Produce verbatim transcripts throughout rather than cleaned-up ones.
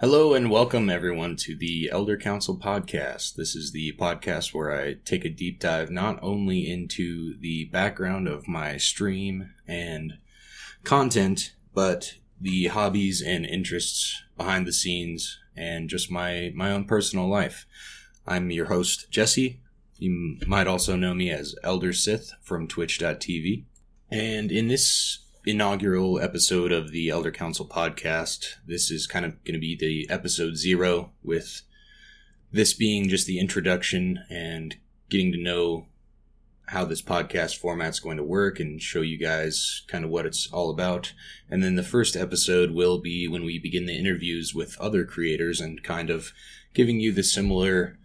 Hello and welcome everyone to the Elder Council podcast. This is the podcast where I take a deep dive not only into the background of my stream and content, but the hobbies and interests behind the scenes and just my, my own personal life. I'm your host, Jesse. You might also know me as Elder Sith from twitch dot t v. And in this inaugural episode of the Elder Council podcast, this is kind of going to be the episode zero, with this being just the introduction and getting to know how this podcast format's going to work and show you guys kind of what it's all about. And then the first episode will be when we begin the interviews with other creators and kind of giving you the similar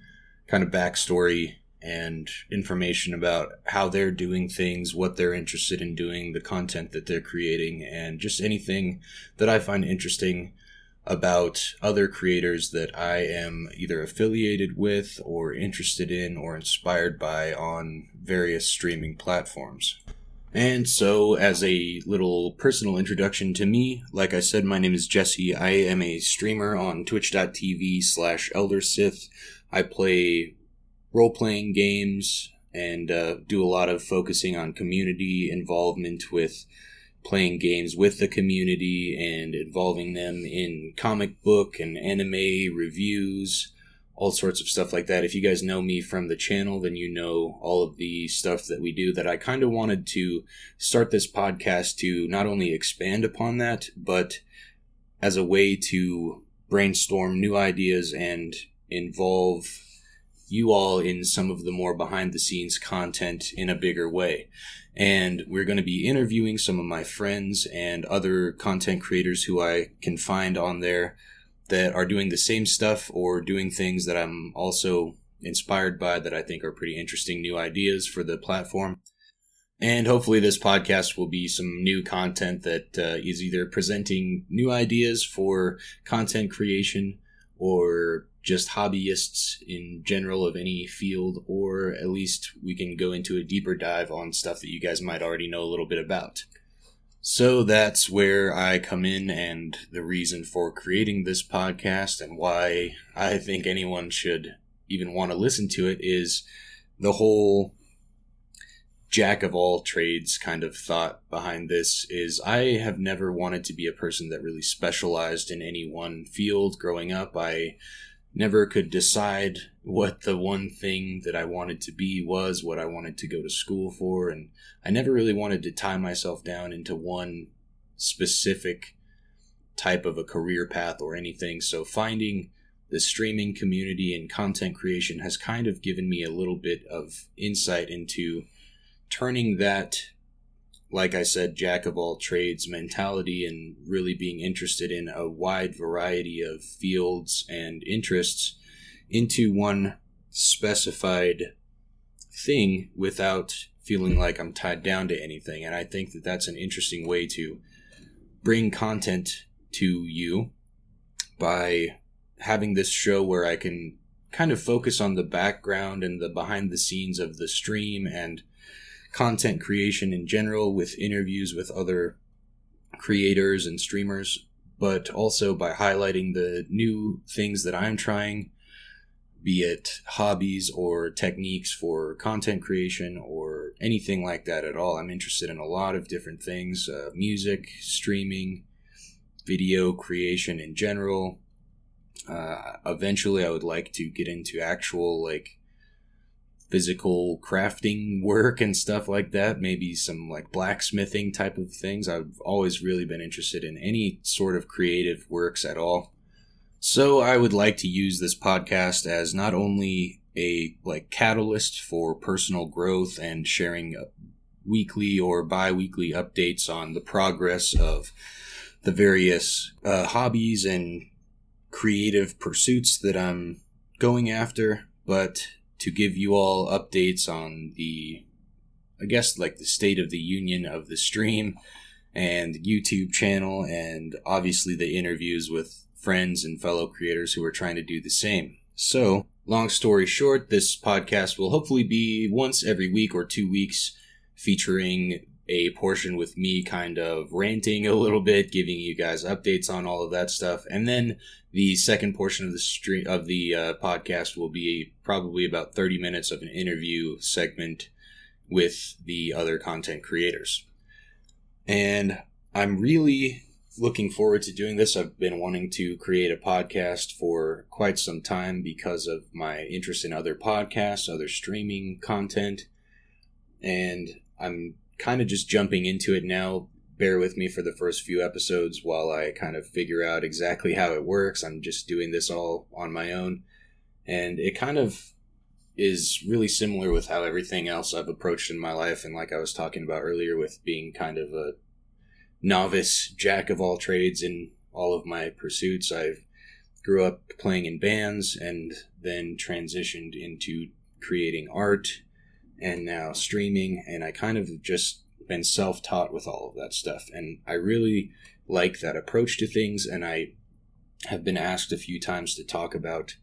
kind of backstory and information about how they're doing things, what they're interested in doing, the content that they're creating, and just anything that I find interesting about other creators that I am either affiliated with or interested in or inspired by on various streaming platforms. And so, as a little personal introduction to me, like I said, my name is Jesse. I am a streamer on twitch dot t v slash elder sith. I play role-playing games and uh, do a lot of focusing on community involvement with playing games with the community and involving them in comic book and anime reviews, all sorts of stuff like that. If you guys know me from the channel, then you know all of the stuff that we do, that I kind of wanted to start this podcast to not only expand upon that, but as a way to brainstorm new ideas and involve you all in some of the more behind the scenes content in a bigger way. And we're going to be interviewing some of my friends and other content creators who I can find on there that are doing the same stuff or doing things that I'm also inspired by, that I think are pretty interesting new ideas for the platform. And hopefully this podcast will be some new content that uh, is either presenting new ideas for content creation or just hobbyists in general of any field, or at least we can go into a deeper dive on stuff that you guys might already know a little bit about. So that's where I come in, and the reason for creating this podcast and why I think anyone should even want to listen to it is the whole jack of all trades kind of thought behind this is I have never wanted to be a person that really specialized in any one field growing up. I never could decide what the one thing that I wanted to be was, what I wanted to go to school for, and I never really wanted to tie myself down into one specific type of a career path or anything. So finding the streaming community and content creation has kind of given me a little bit of insight into turning that, like I said, jack of all trades mentality and really being interested in a wide variety of fields and interests into one specified thing without feeling like I'm tied down to anything. And I think that that's an interesting way to bring content to you by having this show where I can kind of focus on the background and the behind the scenes of the stream and content creation in general, with interviews with other creators and streamers, but also by highlighting the new things that I'm trying, be it hobbies or techniques for content creation or anything like that at all. I'm interested in a lot of different things, uh, music, streaming, video creation in general. Uh, eventually I would like to get into actual, like, physical crafting work and stuff like that, maybe some like blacksmithing type of things. I've always really been interested in any sort of creative works at all. So I would like to use this podcast as not only a like catalyst for personal growth and sharing weekly or bi-weekly updates on the progress of the various uh, hobbies and creative pursuits that I'm going after, but to give you all updates on the, I guess, like the state of the union of the stream and YouTube channel, and obviously the interviews with friends and fellow creators who are trying to do the same. So, long story short, this podcast will hopefully be once every week or two weeks, featuring a portion with me kind of ranting a little bit, giving you guys updates on all of that stuff. And then the second portion of the stream of the uh, podcast will be probably about thirty minutes of an interview segment with the other content creators. And I'm really looking forward to doing this. I've been wanting to create a podcast for quite some time because of my interest in other podcasts, other streaming content. And I'm kind of just jumping into it now. Bear with me for the first few episodes while I kind of figure out exactly how it works. I'm just doing this all on my own. And it kind of is really similar with how everything else I've approached in my life. And like I was talking about earlier with being kind of a novice jack of all trades in all of my pursuits, I grew up playing in bands and then transitioned into creating art and now streaming, and I kind of just been self-taught with all of that stuff. And I really like that approach to things, and I have been asked a few times to talk about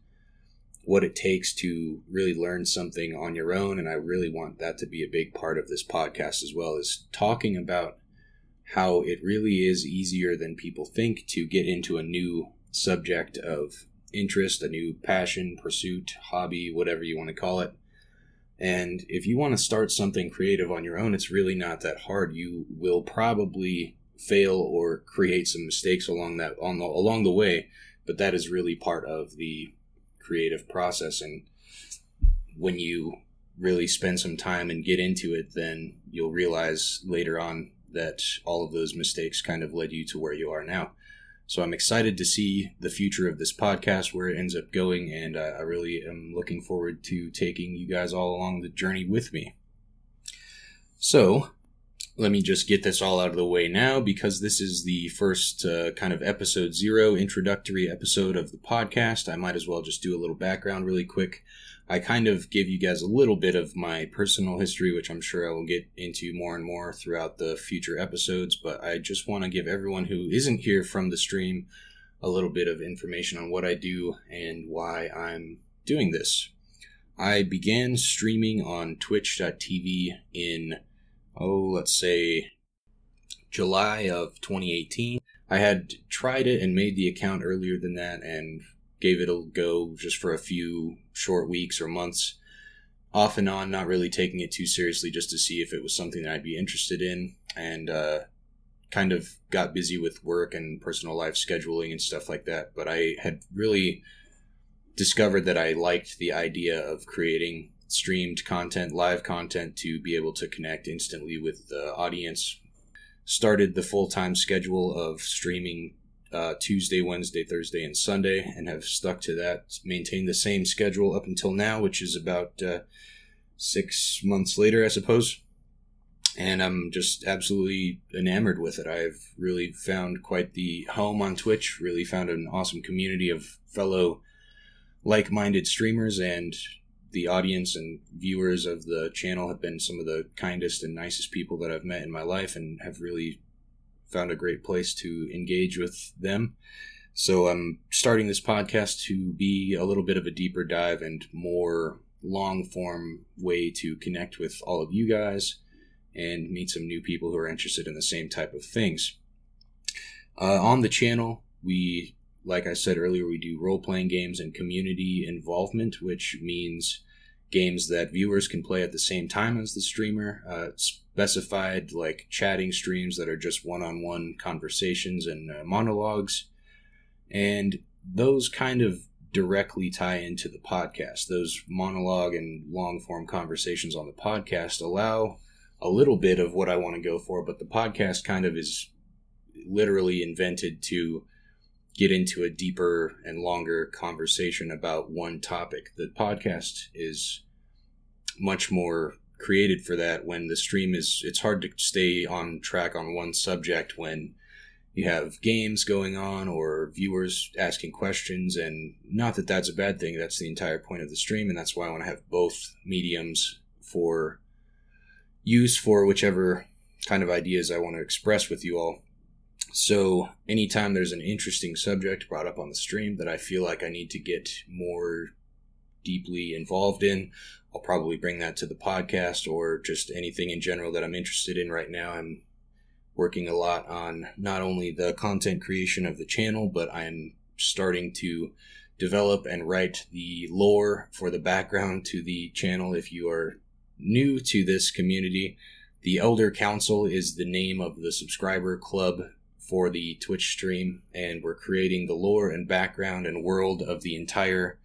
what it takes to really learn something on your own, and I really want that to be a big part of this podcast as well, is talking about how it really is easier than people think to get into a new subject of interest, a new passion, pursuit, hobby, whatever you want to call it. And if you want to start something creative on your own, it's really not that hard. You will probably fail or create some mistakes along that on the, along the way, but that is really part of the creative process. And when you really spend some time and get into it, then you'll realize later on that all of those mistakes kind of led you to where you are now. So I'm excited to see the future of this podcast, where it ends up going, and I really am looking forward to taking you guys all along the journey with me. So let me just get this all out of the way now, because this is the first uh, kind of episode zero introductory episode of the podcast. I might as well just do a little background really quick. I kind of give you guys a little bit of my personal history, which I'm sure I will get into more and more throughout the future episodes, but I just want to give everyone who isn't here from the stream a little bit of information on what I do and why I'm doing this. I began streaming on twitch dot t v in, oh, let's say July of twenty eighteen. I had tried it and made the account earlier than that and gave it a go just for a few short weeks or months, off and on, not really taking it too seriously, just to see if it was something that I'd be interested in, and uh, kind of got busy with work and personal life scheduling and stuff like that. But I had really discovered that I liked the idea of creating streamed content, live content, to be able to connect instantly with the audience. Started the full-time schedule of streaming Uh, Tuesday, Wednesday, Thursday, and Sunday, and have stuck to that, maintained the same schedule up until now, which is about uh, six months later, I suppose. And I'm just absolutely enamored with it. I've really found quite the home on Twitch, really found an awesome community of fellow like-minded streamers, and the audience and viewers of the channel have been some of the kindest and nicest people that I've met in my life, and have really found a great place to engage with them. So I'm starting this podcast to be a little bit of a deeper dive and more long form way to connect with all of you guys and meet some new people who are interested in the same type of things. Uh, on the channel, we, like I said earlier, we do role-playing games and community involvement, which means games that viewers can play at the same time as the streamer, uh, specified like chatting streams that are just one-on-one conversations and uh, monologues, and those kind of directly tie into the podcast. Those monologue and long-form conversations on the podcast allow a little bit of what I want to go for, but the podcast kind of is literally invented to get into a deeper and longer conversation about one topic. The podcast is much more created for that. When the stream is, it's hard to stay on track on one subject when you have games going on or viewers asking questions, and not that that's a bad thing. That's the entire point of the stream, and that's why I want to have both mediums for use for whichever kind of ideas I want to express with you all. So anytime there's an interesting subject brought up on the stream that I feel like I need to get more deeply involved in, I'll probably bring that to the podcast or just anything in general that I'm interested in right now. I'm working a lot on not only the content creation of the channel, but I'm starting to develop and write the lore for the background to the channel. If you are new to this community, the Elder Council is the name of the subscriber club for the Twitch stream, and we're creating the lore and background and world of the entire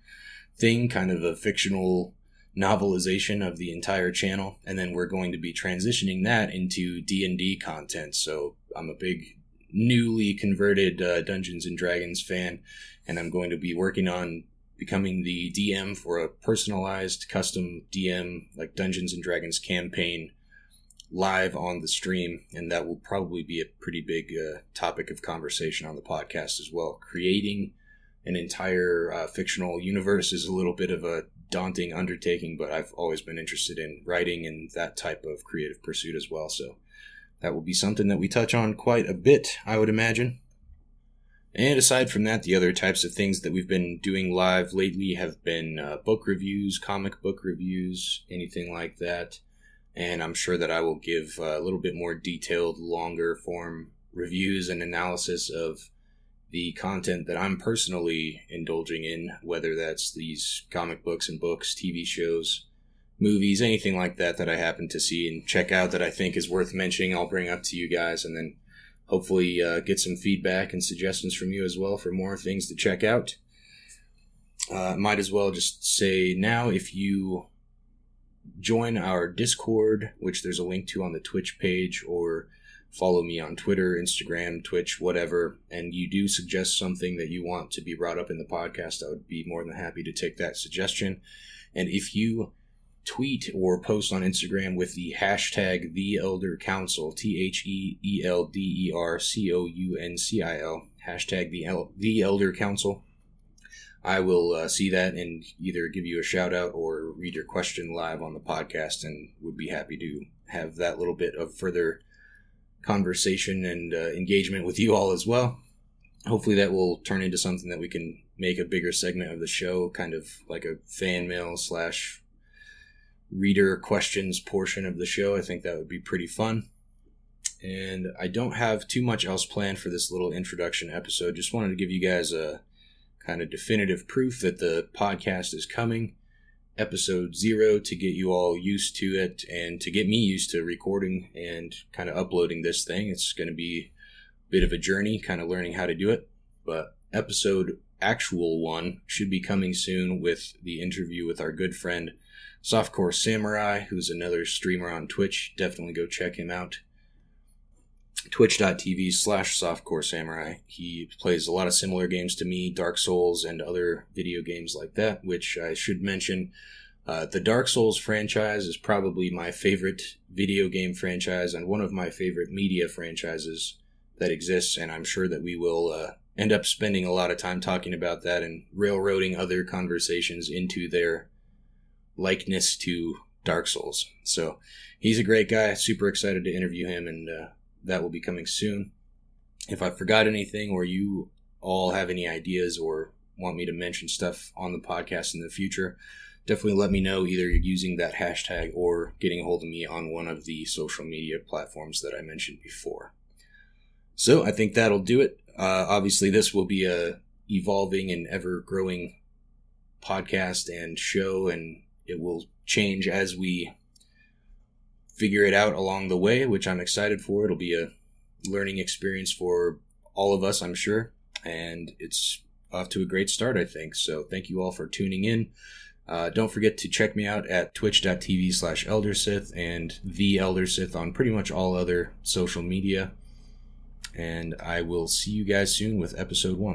thing, kind of a fictional novelization of the entire channel, and then we're going to be transitioning that into D and D content. So I'm a big newly converted uh, Dungeons and Dragons fan, and I'm going to be working on becoming the D M for a personalized custom D M, like Dungeons and Dragons campaign, live on the stream, and that will probably be a pretty big uh, topic of conversation on the podcast as well. Creating an entire uh, fictional universe is a little bit of a daunting undertaking, but I've always been interested in writing and that type of creative pursuit as well, so that will be something that we touch on quite a bit, I would imagine. And aside from that, the other types of things that we've been doing live lately have been uh, book reviews, comic book reviews, anything like that. And I'm sure that I will give a little bit more detailed, longer form reviews and analysis of the content that I'm personally indulging in, whether that's these comic books and books, T V shows, movies, anything like that that I happen to see and check out that I think is worth mentioning. I'll bring up to you guys, and then hopefully uh, get some feedback and suggestions from you as well for more things to check out. Uh, might as well just say now, if you join our Discord, which there's a link to on the Twitch page, or follow me on Twitter, Instagram, Twitch, whatever, and you do suggest something that you want to be brought up in the podcast, I would be more than happy to take that suggestion. And if you tweet or post on Instagram with the hashtag TheElderCouncil, T H E E L D E R C O U N C I L, hashtag the, El- the Elder Council, I will uh, see that and either give you a shout out or read your question live on the podcast, and would be happy to have that little bit of further conversation and uh, engagement with you all as well. Hopefully that will turn into something that we can make a bigger segment of the show, kind of like a fan mail slash reader questions portion of the show. I think that would be pretty fun. And I don't have too much else planned for this little introduction episode. Just wanted to give you guys a kind of definitive proof that the podcast is coming. Episode zero, to get you all used to it and to get me used to recording and kind of uploading this thing. It's going to be a bit of a journey, kind of learning how to do it. But episode actual one should be coming soon with the interview with our good friend Softcore Samurai, who's another streamer on Twitch. Definitely go check him out. Twitch.tv slash Softcore Samurai. He plays a lot of similar games to me, Dark Souls and other video games like that, which I should mention. Uh, the Dark Souls franchise is probably my favorite video game franchise and one of my favorite media franchises that exists, and I'm sure that we will uh, end up spending a lot of time talking about that and railroading other conversations into their likeness to Dark Souls. So he's a great guy. Super excited to interview him, and uh, that will be coming soon. If I forgot anything, or you all have any ideas or want me to mention stuff on the podcast in the future, definitely let me know, either using that hashtag or getting a hold of me on one of the social media platforms that I mentioned before. So I think that'll do it. Uh, obviously, this will be a evolving and ever-growing podcast and show, and it will change as we figure it out along the way, which I'm excited for. It'll be a learning experience for all of us, I'm sure, and it's off to a great start, I think. So thank you all for tuning in. Uh, don't forget to check me out at twitch.tv slash eldersith and the eldersith on pretty much all other social media. And I will see you guys soon with episode one.